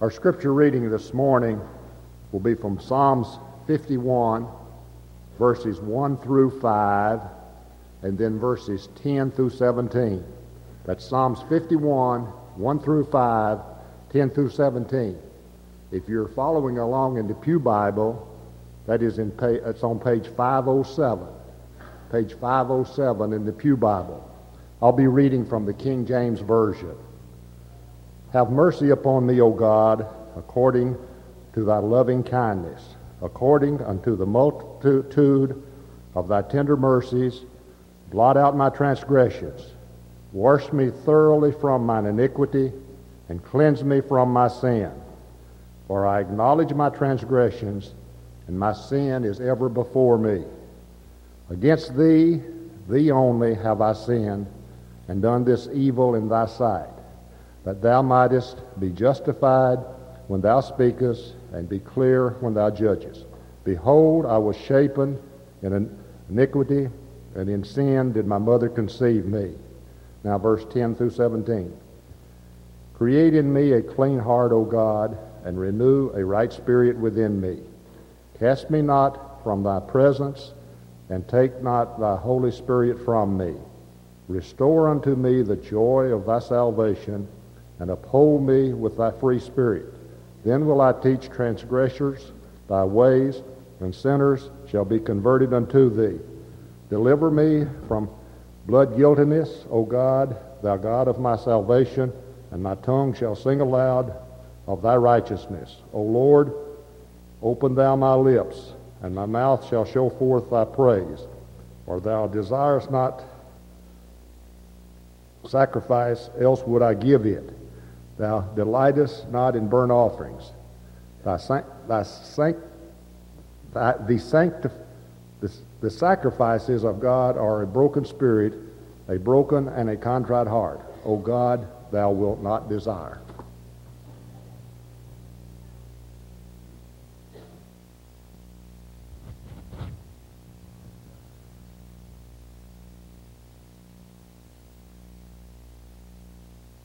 Our scripture reading this morning will be from Psalms 51, verses 1 through 5, and then verses 10 through 17. That's Psalms 51, 1 through 5, 10 through 17. If you're following along in the Pew Bible, that is it's on page 507. Page 507 in the Pew Bible. I'll be reading from the King James Version. Have mercy upon me, O God, according to thy loving kindness, according unto the multitude of thy tender mercies. Blot out my transgressions. Wash me thoroughly from mine iniquity, and cleanse me from my sin. For I acknowledge my transgressions, and my sin is ever before me. Against thee, thee only, have I sinned, and done this evil in thy sight, that thou mightest be justified when thou speakest, and be clear when thou judgest. Behold, I was shapen in iniquity, and in sin did my mother conceive me. Now verse 10 through 17. Create in me a clean heart, O God, and renew a right spirit within me. Cast me not from thy presence, and take not thy Holy Spirit from me. Restore unto me the joy of thy salvation, and uphold me with thy free spirit. Then will I teach transgressors thy ways, and sinners shall be converted unto thee. Deliver me from blood guiltiness, O God, thou God of my salvation, and my tongue shall sing aloud of thy righteousness. O Lord, open thou my lips, and my mouth shall show forth thy praise. For thou desirest not sacrifice, else would I give it. Thou delightest not in burnt offerings. The sacrifices of God are a broken spirit, a broken and a contrite heart. O God, thou wilt not desire.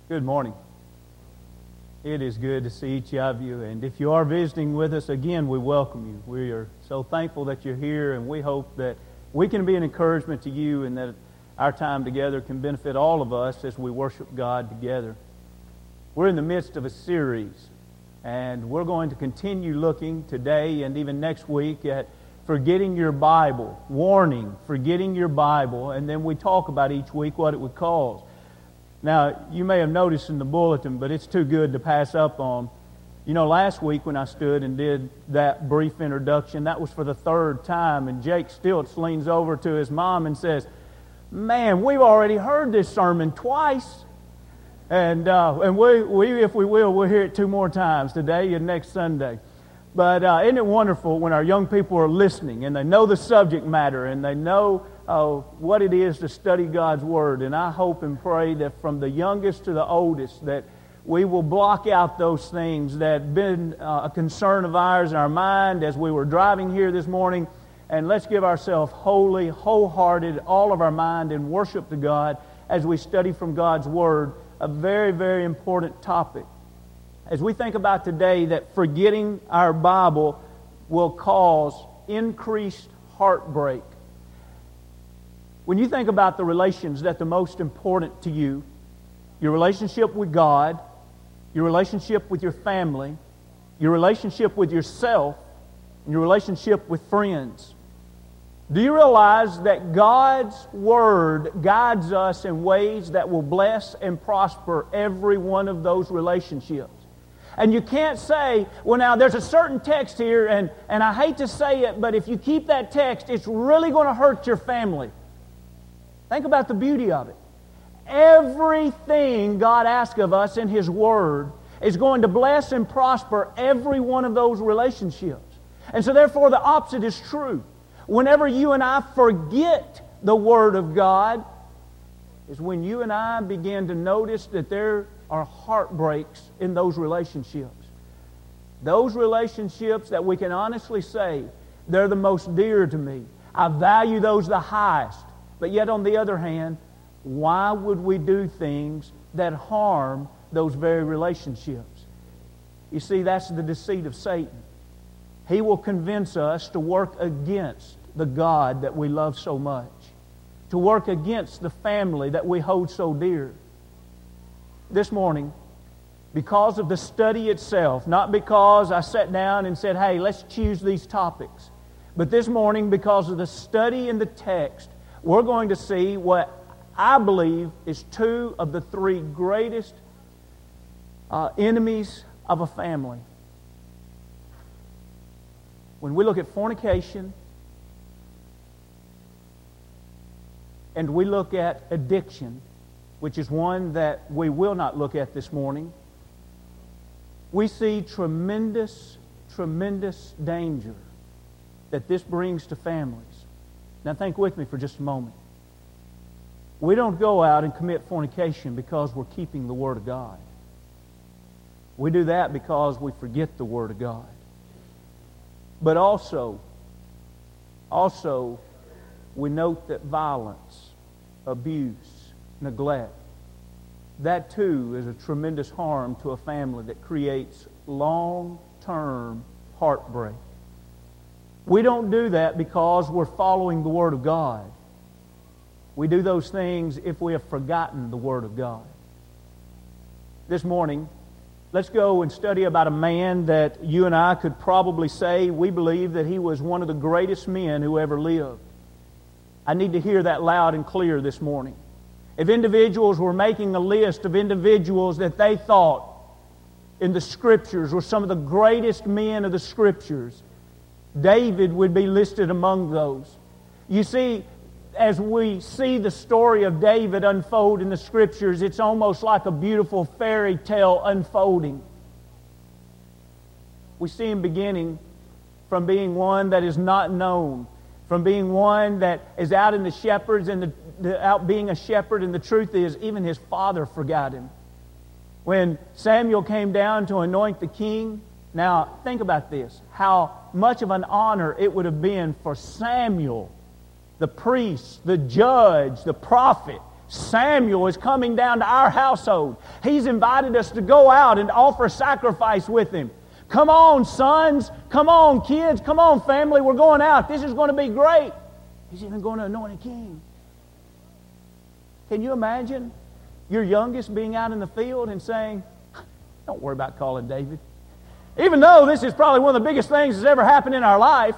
Good morning. It is good to see each of you, and if you are visiting with us, again, we welcome you. We are so thankful that you're here, and we hope that we can be an encouragement to you and that our time together can benefit all of us as we worship God together. We're in the midst of a series, and we're going to continue looking today and even next week at forgetting your Bible, warning, forgetting your Bible, and then we talk about each week what it would cause. Now, you may have noticed in the bulletin, but it's too good to pass up on. You know, last week when I stood and did that brief introduction, that was for the third time, and Jake Stilts leans over to his mom and says, "Man, we've already heard this sermon twice." And we if we will, we'll hear it two more times, today and next Sunday. But isn't it wonderful when our young people are listening, and they know the subject matter, and they know what it is to study God's Word. And I hope and pray that from the youngest to the oldest that we will block out those things that have been a concern of ours in our mind as we were driving here this morning. And let's give ourselves wholly, wholehearted, all of our mind and worship to God as we study from God's Word, a very, very important topic. As we think about today that forgetting our Bible will cause increased heartbreak. When you think about the relations that are most important to you, your relationship with God, your relationship with your family, your relationship with yourself, and your relationship with friends, do you realize that God's Word guides us in ways that will bless and prosper every one of those relationships? And you can't say, well, now there's a certain text here, and I hate to say it, but if you keep that text, it's really going to hurt your family. Think about the beauty of it. Everything God asks of us in His Word is going to bless and prosper every one of those relationships. And so therefore the opposite is true. Whenever you and I forget the Word of God is when you and I begin to notice that there are heartbreaks in those relationships. Those relationships that we can honestly say, they're the most dear to me. I value those the highest. But yet, on the other hand, why would we do things that harm those very relationships? You see, that's the deceit of Satan. He will convince us to work against the God that we love so much, to work against the family that we hold so dear. This morning, because of the study itself, not because I sat down and said, hey, let's choose these topics, but this morning, because of the study in the text, we're going to see what I believe is two of the three greatest enemies of a family. When we look at fornication and we look at addiction, which is one that we will not look at this morning, we see tremendous, tremendous danger that this brings to families. Now think with me for just a moment. We don't go out and commit fornication because we're keeping the Word of God. We do that because we forget the Word of God. But also, we note that violence, abuse, neglect, that too is a tremendous harm to a family that creates long-term heartbreak. We don't do that because we're following the Word of God. We do those things if we have forgotten the Word of God. This morning, let's go and study about a man that you and I could probably say we believe that he was one of the greatest men who ever lived. I need to hear that loud and clear this morning. If individuals were making a list of individuals that they thought in the Scriptures were some of the greatest men of the Scriptures, David would be listed among those. You see, as we see the story of David unfold in the Scriptures, it's almost like a beautiful fairy tale unfolding. We see him beginning from being one that is not known, from being one that is out in the shepherds and out being a shepherd, and the truth is, even his father forgot him. When Samuel came down to anoint the king, now think about this, how much of an honor it would have been for Samuel, the priest, the judge, the prophet. Samuel is coming down to our household. He's invited us to go out and offer sacrifice with him. Come on, sons. Come on, kids. Come on, family. We're going out. This is going to be great. He's even going to anoint a king. Can you imagine your youngest being out in the field and saying, don't worry about calling David. Even though this is probably one of the biggest things that's ever happened in our life,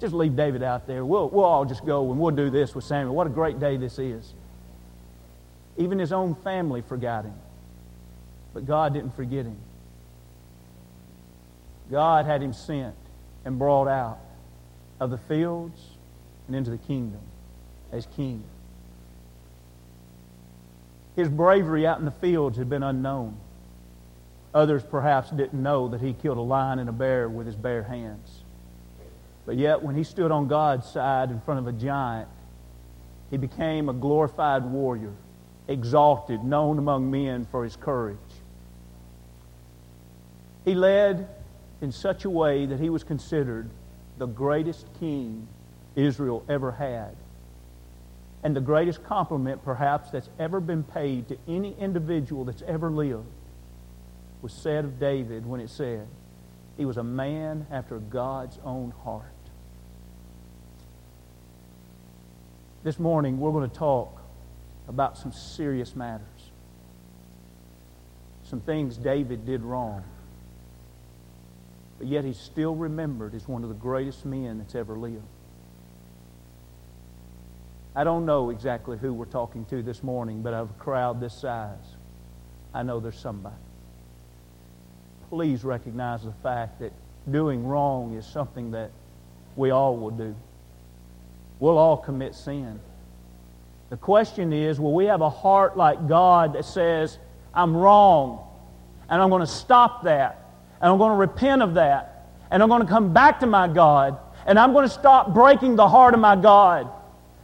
just leave David out there. We'll all just go and we'll do this with Samuel. What a great day this is. Even his own family forgot him. But God didn't forget him. God had him sent and brought out of the fields and into the kingdom as king. His bravery out in the fields had been unknown. Others perhaps didn't know that he killed a lion and a bear with his bare hands. But yet, when he stood on God's side in front of a giant, he became a glorified warrior, exalted, known among men for his courage. He led in such a way that he was considered the greatest king Israel ever had, and the greatest compliment, perhaps, that's ever been paid to any individual that's ever lived was said of David when it said, he was a man after God's own heart. This morning, we're going to talk about some serious matters. Some things David did wrong. But yet he's still remembered as one of the greatest men that's ever lived. I don't know exactly who we're talking to this morning, but of a crowd this size, I know there's somebody. Please recognize the fact that doing wrong is something that we all will do. We'll all commit sin. The question is, will we have a heart like God that says, I'm wrong, and I'm going to stop that, and I'm going to repent of that, and I'm going to come back to my God, and I'm going to stop breaking the heart of my God.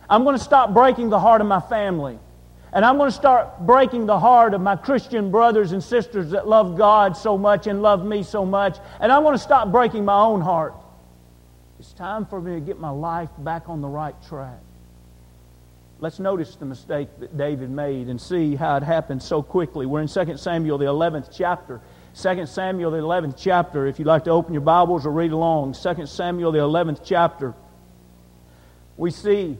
I'm going to stop breaking the heart of my family. And I'm going to start breaking the heart of my Christian brothers and sisters that love God so much and love me so much. And I'm going to stop breaking my own heart. It's time for me to get my life back on the right track. Let's notice the mistake that David made and see how it happened so quickly. We're in 2 Samuel, the 11th chapter. 2 Samuel, the 11th chapter. If you'd like to open your Bibles or read along, 2 Samuel, the 11th chapter. We see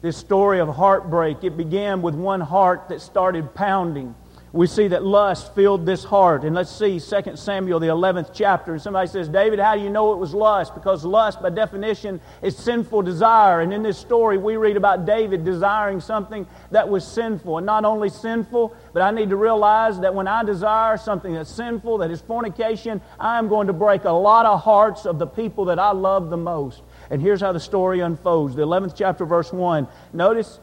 this story of heartbreak. It began with one heart that started pounding. We see that lust filled this heart. And let's see 2 Samuel, the 11th chapter. And somebody says, David, how do you know it was lust? Because lust, by definition, is sinful desire. And in this story, we read about David desiring something that was sinful. And not only sinful, but I need to realize that when I desire something that's sinful, that is fornication, I am going to break a lot of hearts of the people that I love the most. And here's how the story unfolds. The 11th chapter, verse 1. Notice,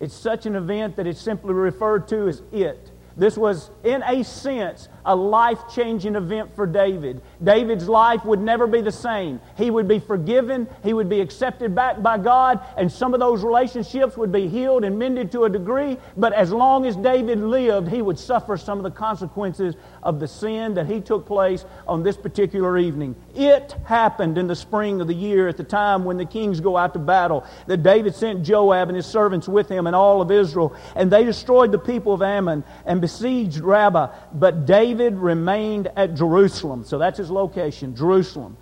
it's such an event that it's simply referred to as it. This was, in a sense, a life-changing event for David. David's life would never be the same. He would be forgiven. He would be accepted back by God. And some of those relationships would be healed and mended to a degree. But as long as David lived, he would suffer some of the consequences of the sin that he took place on this particular evening. It happened in the spring of the year at the time when the kings go out to battle, that David sent Joab and his servants with him and all of Israel. And they destroyed the people of Ammon and besieged Rabbah, but David remained at Jerusalem. So that's his location, Jerusalem.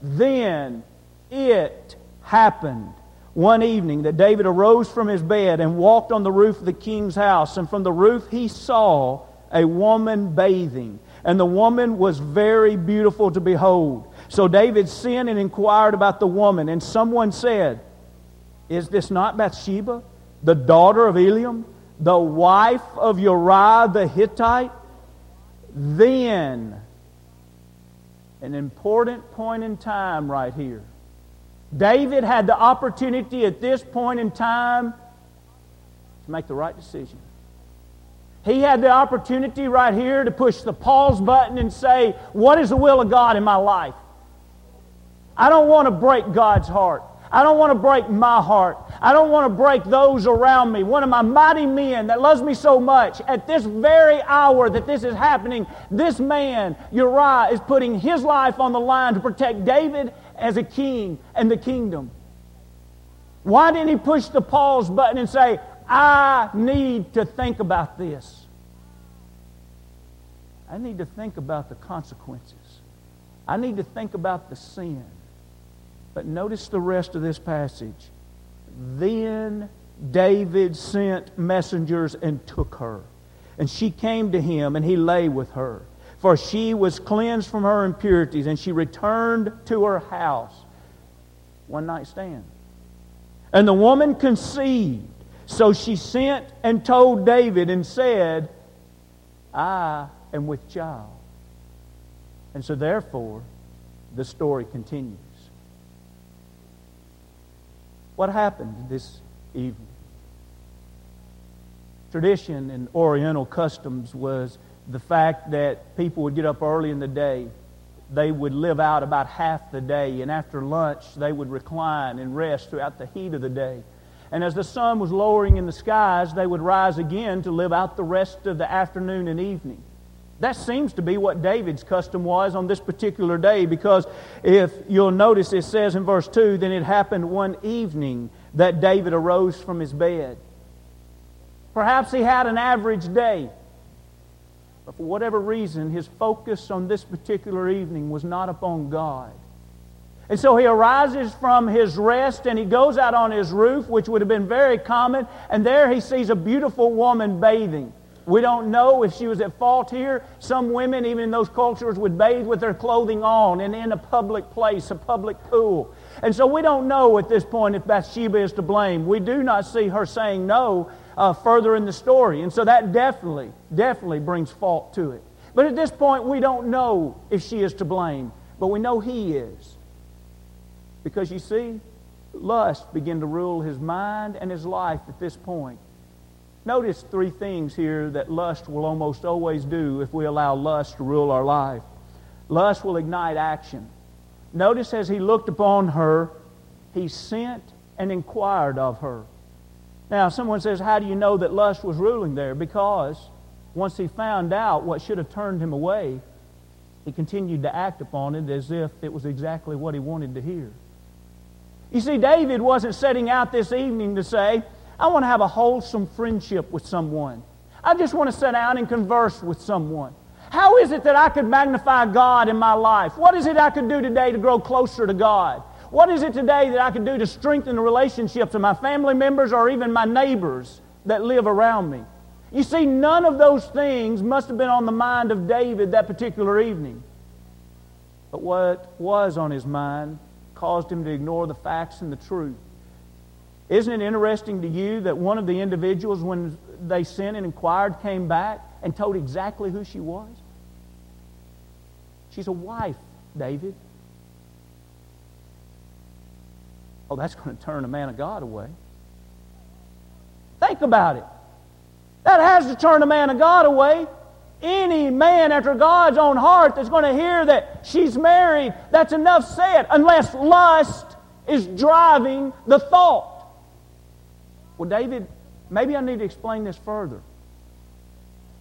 Then it happened one evening that David arose from his bed and walked on the roof of the king's house, and from the roof he saw a woman bathing, and the woman was very beautiful to behold. So David sent and inquired about the woman, and someone said, "Is this not Bathsheba, the daughter of Eliam, the wife of Uriah the Hittite?" Then, an important point in time right here. David had the opportunity at this point in time to make the right decision. He had the opportunity right here to push the pause button and say, what is the will of God in my life? I don't want to break God's heart. I don't want to break my heart. I don't want to break those around me. One of my mighty men that loves me so much, at this very hour that this is happening, this man, Uriah, is putting his life on the line to protect David as a king and the kingdom. Why didn't he push the pause button and say, I need to think about this? I need to think about the consequences. I need to think about the sin. But notice the rest of this passage. Then David sent messengers and took her. And she came to him, and he lay with her. For she was cleansed from her impurities, and she returned to her house. One night stand. And the woman conceived. So she sent and told David and said, I am with child. And so therefore, the story continues. What happened this evening? Tradition in Oriental customs was the fact that people would get up early in the day. They would live out about half the day, and after lunch they would recline and rest throughout the heat of the day. And as the sun was lowering in the skies, they would rise again to live out the rest of the afternoon and evening. That seems to be what David's custom was on this particular day, because if you'll notice it says in verse 2, then it happened one evening that David arose from his bed. Perhaps he had an average day, but for whatever reason, his focus on this particular evening was not upon God. And so he arises from his rest and he goes out on his roof, which would have been very common, and there he sees a beautiful woman bathing. We don't know if she was at fault here. Some women, even in those cultures, would bathe with their clothing on and in a public place, a public pool. And so we don't know at this point if Bathsheba is to blame. We do not see her saying no further in the story. And so that definitely brings fault to it. But at this point, we don't know if she is to blame. But we know he is. Because you see, lust began to rule his mind and his life at this point. Notice three things here that lust will almost always do if we allow lust to rule our life. Lust will ignite action. Notice as he looked upon her, he sent and inquired of her. Now, someone says, how do you know that lust was ruling there? Because once he found out what should have turned him away, he continued to act upon it as if it was exactly what he wanted to hear. You see, David wasn't setting out this evening to say, I want to have a wholesome friendship with someone. I just want to sit down and converse with someone. How is it that I could magnify God in my life? What is it I could do today to grow closer to God? What is it today that I could do to strengthen the relationships of my family members or even my neighbors that live around me? You see, none of those things must have been on the mind of David that particular evening. But what was on his mind caused him to ignore the facts and the truth. Isn't it interesting to you that one of the individuals, when they sent and inquired, came back and told exactly who she was? She's a wife, David. Oh, that's going to turn a man of God away. Think about it. That has to turn a man of God away. Any man after God's own heart that's going to hear that she's married, that's enough said, unless lust is driving the thought. Well, David, maybe I need to explain this further.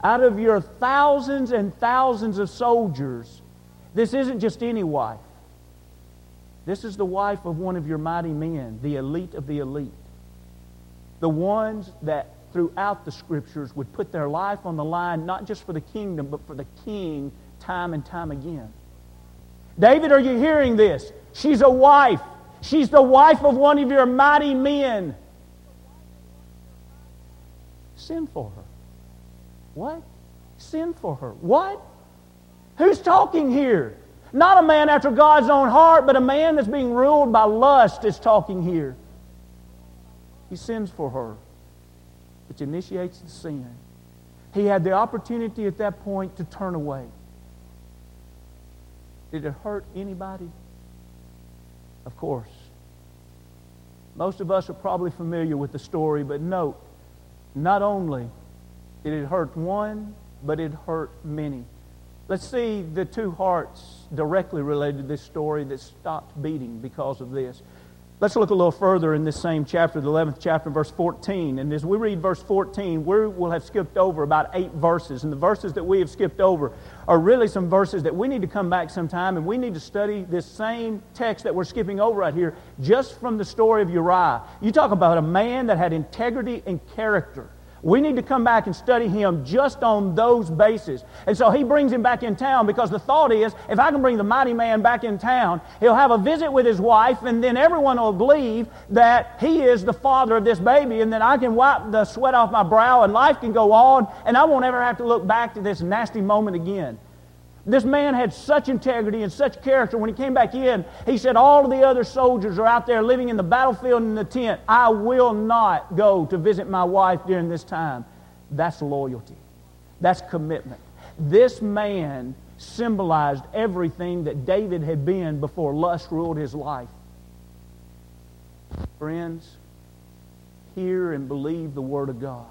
Out of your thousands and thousands of soldiers, this isn't just any wife. This is the wife of one of your mighty men, the elite of the elite. The ones that throughout the Scriptures would put their life on the line, not just for the kingdom, but for the king time and time again. David, are you hearing this? She's a wife. She's the wife of one of your mighty men. Sin for her. What? Sin for her. What? Who's talking here? Not a man after God's own heart, but a man that's being ruled by lust is talking here. He sins for her, which initiates the sin. He had the opportunity at that point to turn away. Did it hurt anybody? Of course. Most of us are probably familiar with the story, but note, not only did it hurt one, but it hurt many. Let's see the two hearts directly related to this story that stopped beating because of this. Let's look a little further in this same chapter, the 11th chapter, verse 14. And as we read verse 14, we will have skipped over about 8 verses. And the verses that we have skipped over are really some verses that we need to come back sometime, and we need to study this same text that we're skipping over right here just from the story of Uriah. You talk about a man that had integrity and character. We need to come back and study him just on those bases. And so he brings him back in town because the thought is, if I can bring the mighty man back in town, he'll have a visit with his wife, and then everyone will believe that he is the father of this baby, and then I can wipe the sweat off my brow, and life can go on, and I won't ever have to look back to this nasty moment again. This man had such integrity and such character. When he came back in, he said, all of the other soldiers are out there living in the battlefield and in the tent. I will not go to visit my wife during this time. That's loyalty. That's commitment. This man symbolized everything that David had been before lust ruled his life. Friends, hear and believe the Word of God.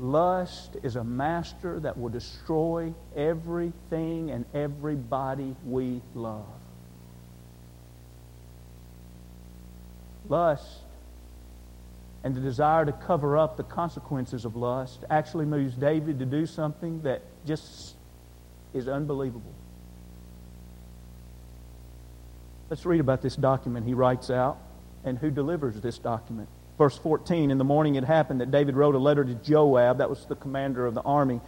Lust is a master that will destroy everything and everybody we love. Lust and the desire to cover up the consequences of lust actually moves David to do something that just is unbelievable. Let's read about this document he writes out and who delivers this document. Verse 14, in the morning it happened that David wrote a letter to Joab, that was the commander of the army,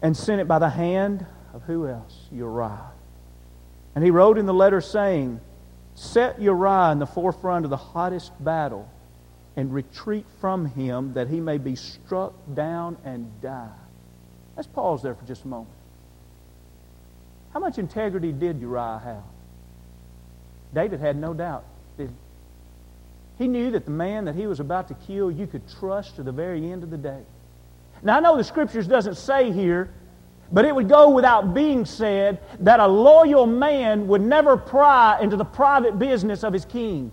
and sent it by the hand of who else? Uriah. And he wrote in the letter saying, set Uriah in the forefront of the hottest battle and retreat from him that he may be struck down and die. Let's pause there for just a moment. How much integrity did Uriah have? David had no doubt, did he? He knew that the man that he was about to kill, you could trust to the very end of the day. Now, I know the Scriptures doesn't say here, but it would go without being said that a loyal man would never pry into the private business of his king.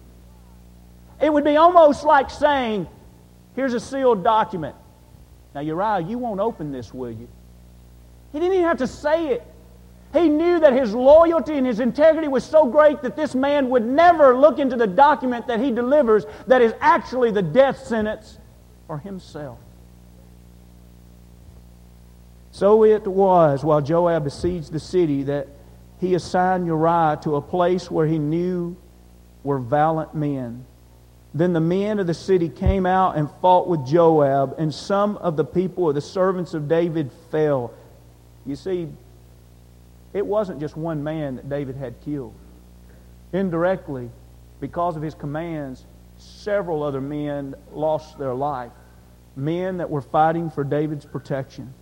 It would be almost like saying, here's a sealed document. Now, Uriah, you won't open this, will you? He didn't even have to say it. He knew that his loyalty and his integrity was so great that this man would never look into the document that he delivers that is actually the death sentence for himself. So it was while Joab besieged the city that he assigned Uriah to a place where he knew were valiant men. Then the men of the city came out and fought with Joab, and some of the people of the servants of David fell. You see, it wasn't just one man that David had killed. Indirectly, because of his commands, several other men lost their life. Men that were fighting for David's protection.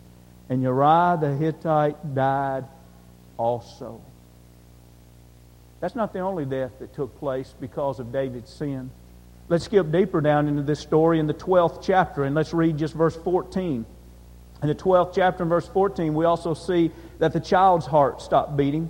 And Uriah the Hittite died also. That's not the only death that took place because of David's sin. Let's skip deeper down into this story in the 12th chapter, and let's read just verse 14. In the 12th chapter and verse 14, we also see that the child's heart stopped beating.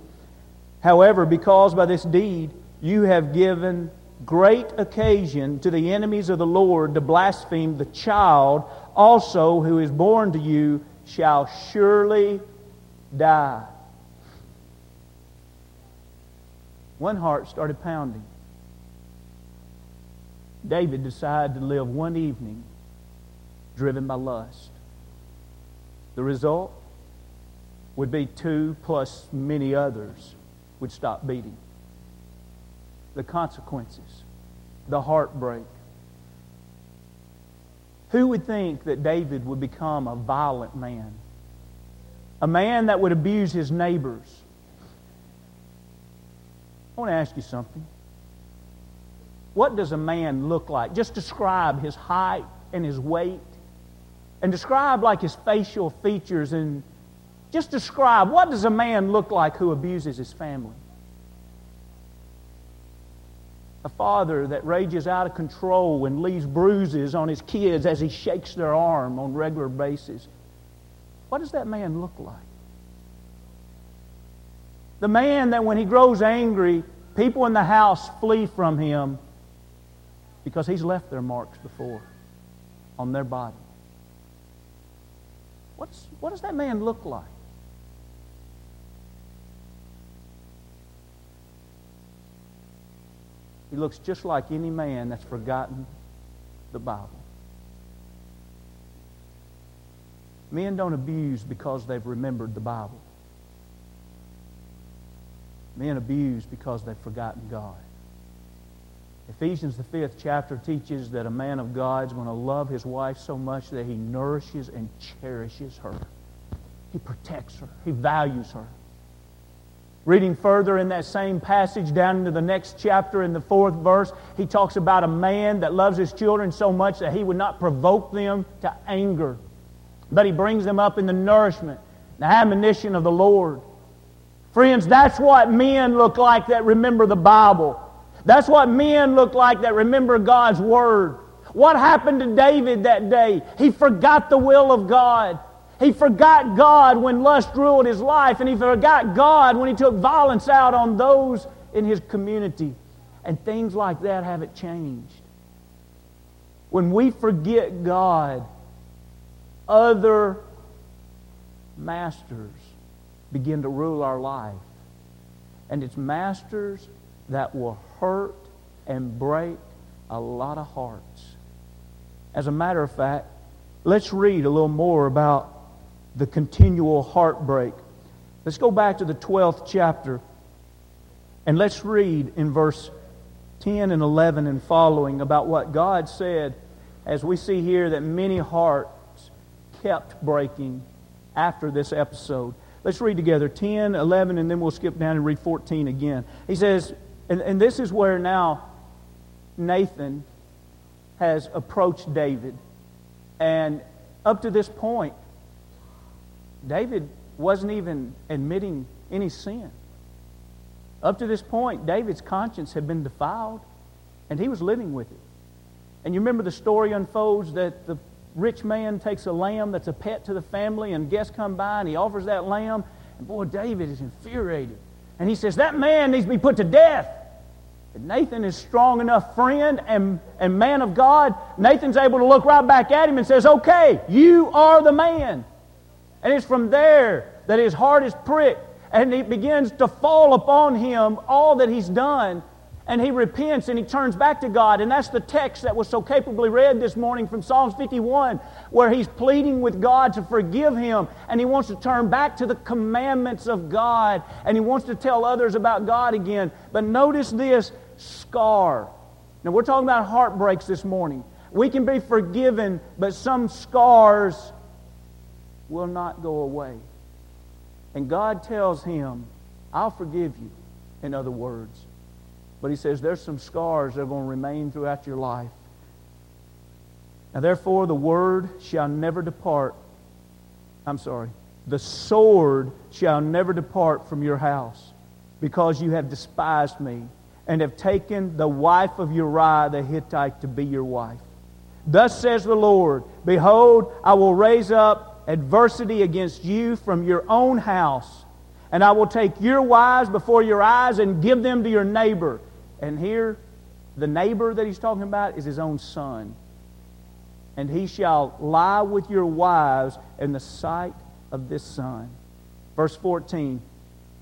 However, because by this deed you have given great occasion to the enemies of the Lord to blaspheme the child, also who is born to you shall surely die. One heart started pounding. David decided to live one evening driven by lust. The result would be two plus many others would stop beating. The consequences, the heartbreak. Who would think that David would become a violent man? A man that would abuse his neighbors? I want to ask you something. What does a man look like? Just describe his height and his weight. And describe like his facial features, and just describe what does a man look like who abuses his family? A father that rages out of control and leaves bruises on his kids as he shakes their arm on a regular basis. What does that man look like? The man that when he grows angry, people in the house flee from him because he's left their marks before on their body. What does that man look like? He looks just like any man that's forgotten the Bible. Men don't abuse because they've remembered the Bible. Men abuse because they've forgotten God. Ephesians, the 5th chapter, teaches that a man of God's going to love his wife so much that he nourishes and cherishes her. He protects her. He values her. Reading further in that same passage down into the next chapter in the 4th verse, he talks about a man that loves his children so much that he would not provoke them to anger, but he brings them up in the nourishment, the admonition of the Lord. Friends, that's what men look like that remember the Bible. That's what men look like that remember God's Word. What happened to David that day? He forgot the will of God. He forgot God when lust ruled his life, and he forgot God when he took violence out on those in his community. And things like that haven't changed. When we forget God, other masters begin to rule our life. And it's masters that will hurt and break a lot of hearts. As a matter of fact, let's read a little more about the continual heartbreak. Let's go back to the 12th chapter, and let's read in verse 10 and 11 and following about what God said, as we see here that many hearts kept breaking after this episode. Let's read together 10, 11, and then we'll skip down and read 14 again. He says, And this is where now Nathan has approached David. And up to this point, David wasn't even admitting any sin. Up to this point, David's conscience had been defiled, and he was living with it. And you remember the story unfolds that the rich man takes a lamb that's a pet to the family, and guests come by, and he offers that lamb. And boy, David is infuriated. And he says, that man needs to be put to death. But Nathan is strong enough friend and man of God. Nathan's able to look right back at him and says, okay, you are the man. And it's from there that his heart is pricked. And it begins to fall upon him, all that he's done. And he repents and he turns back to God. And that's the text that was so capably read this morning from Psalms 51, where he's pleading with God to forgive him. And he wants to turn back to the commandments of God. And he wants to tell others about God again. But notice this scar. Now we're talking about heartbreaks this morning. We can be forgiven, but some scars will not go away. And God tells him, I'll forgive you, in other words. But he says there's some scars that are going to remain throughout your life. Now therefore the word shall never depart. The sword shall never depart from your house, because you have despised me and have taken the wife of Uriah the Hittite to be your wife. Thus says the Lord, behold, I will raise up adversity against you from your own house, and I will take your wives before your eyes and give them to your neighbor. And here, the neighbor that he's talking about is his own son. And he shall lie with your wives in the sight of this son. Verse 14,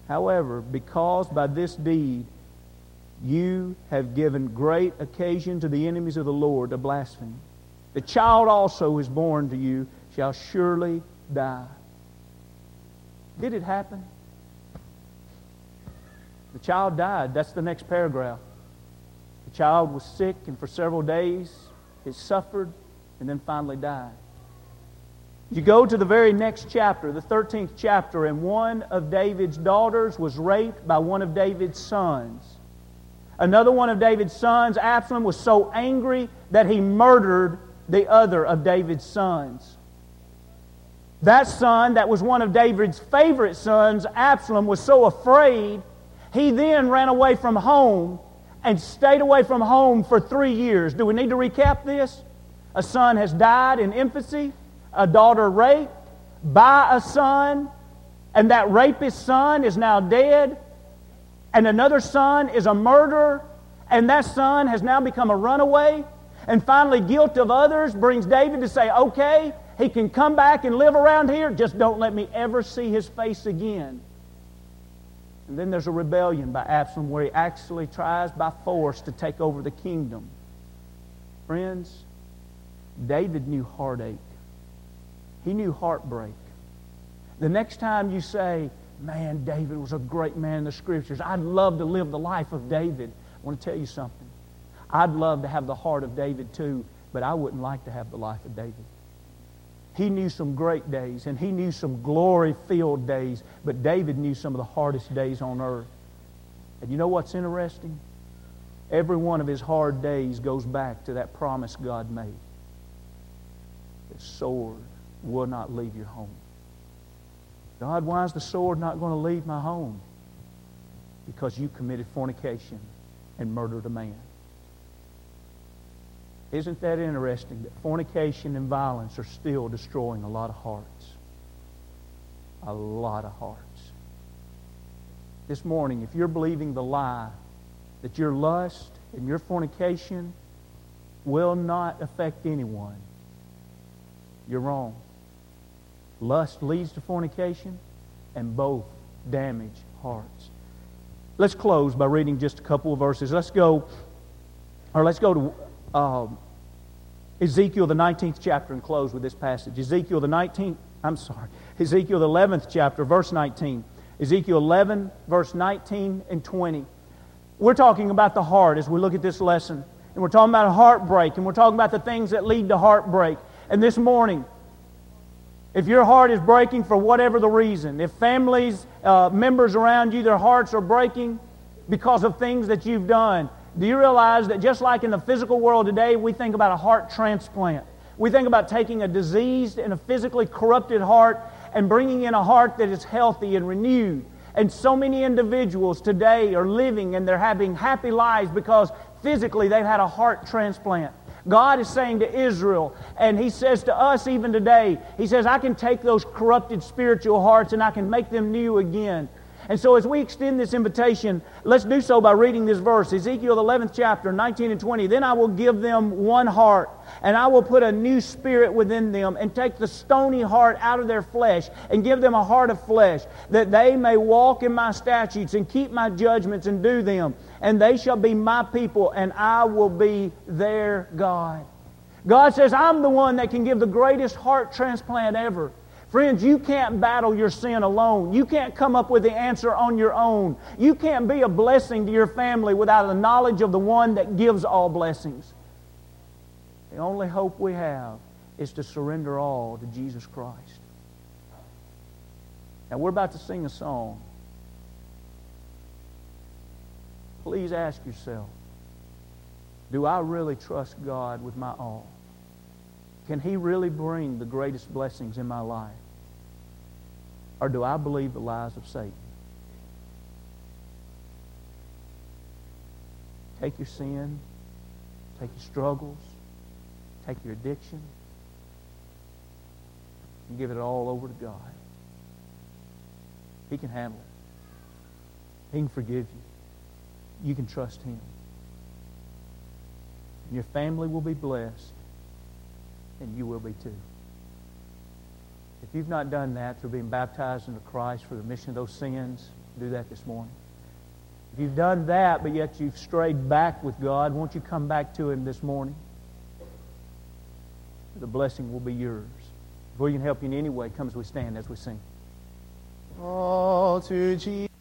however, because by this deed you have given great occasion to the enemies of the Lord to blaspheme, the child also is born to you shall surely die. Did it happen? The child died. That's the next paragraph. The child was sick, and for several days it suffered, and then finally died. You go to the very next chapter, the 13th chapter, and one of David's daughters was raped by one of David's sons. Another one of David's sons, Absalom, was so angry that he murdered the other of David's sons. That son that was one of David's favorite sons, Absalom, was so afraid, he then ran away from home and stayed away from home for 3 years. Do we need to recap this? A son has died in infancy, a daughter raped by a son, and that rapist son is now dead. And another son is a murderer, and that son has now become a runaway. And finally, guilt of others brings David to say, okay, he can come back and live around here, just don't let me ever see his face again. And then there's a rebellion by Absalom where he actually tries by force to take over the kingdom. Friends, David knew heartache. He knew heartbreak. The next time you say, man, David was a great man in the Scriptures, I'd love to live the life of David, I want to tell you something. I'd love to have the heart of David too, but I wouldn't like to have the life of David. He knew some great days, and he knew some glory-filled days, but David knew some of the hardest days on earth. And you know what's interesting? Every one of his hard days goes back to that promise God made. The sword will not leave your home. God, why is the sword not going to leave my home? Because you committed fornication and murdered a man. Isn't that interesting that fornication and violence are still destroying a lot of hearts? A lot of hearts. This morning, if you're believing the lie that your lust and your fornication will not affect anyone, you're wrong. Lust leads to fornication, and both damage hearts. Let's close by reading just a couple of verses. Let's go to Ezekiel the 19th chapter and close with this passage. Ezekiel the 11th chapter, verse 19. Ezekiel 11, verse 19 and 20. We're talking about the heart as we look at this lesson. And we're talking about heartbreak, and we're talking about the things that lead to heartbreak. And this morning, if your heart is breaking for whatever the reason, if families, members around you, their hearts are breaking because of things that you've done, do you realize that just like in the physical world today, we think about a heart transplant. We think about taking a diseased and a physically corrupted heart and bringing in a heart that is healthy and renewed. And so many individuals today are living and they're having happy lives because physically they've had a heart transplant. God is saying to Israel, and He says to us even today, He says, I can take those corrupted spiritual hearts and I can make them new again. And so as we extend this invitation, let's do so by reading this verse, Ezekiel 11th chapter, 19 and 20. Then I will give them one heart, and I will put a new spirit within them, and take the stony heart out of their flesh, and give them a heart of flesh, that they may walk in my statutes, and keep my judgments, and do them. And they shall be my people, and I will be their God. God says, I'm the one that can give the greatest heart transplant ever. Friends, you can't battle your sin alone. You can't come up with the answer on your own. You can't be a blessing to your family without the knowledge of the one that gives all blessings. The only hope we have is to surrender all to Jesus Christ. Now we're about to sing a song. Please ask yourself, do I really trust God with my all? Can He really bring the greatest blessings in my life? Or do I believe the lies of Satan? Take your sin, take your struggles, take your addiction, and give it all over to God. He can handle it. He can forgive you. You can trust Him. And your family will be blessed, and you will be too. If you've not done that through being baptized into Christ for the remission of those sins, do that this morning. If you've done that, but yet you've strayed back with God, won't you come back to Him this morning? The blessing will be yours. If we can help you in any way, come as we stand as we sing. All to Jesus.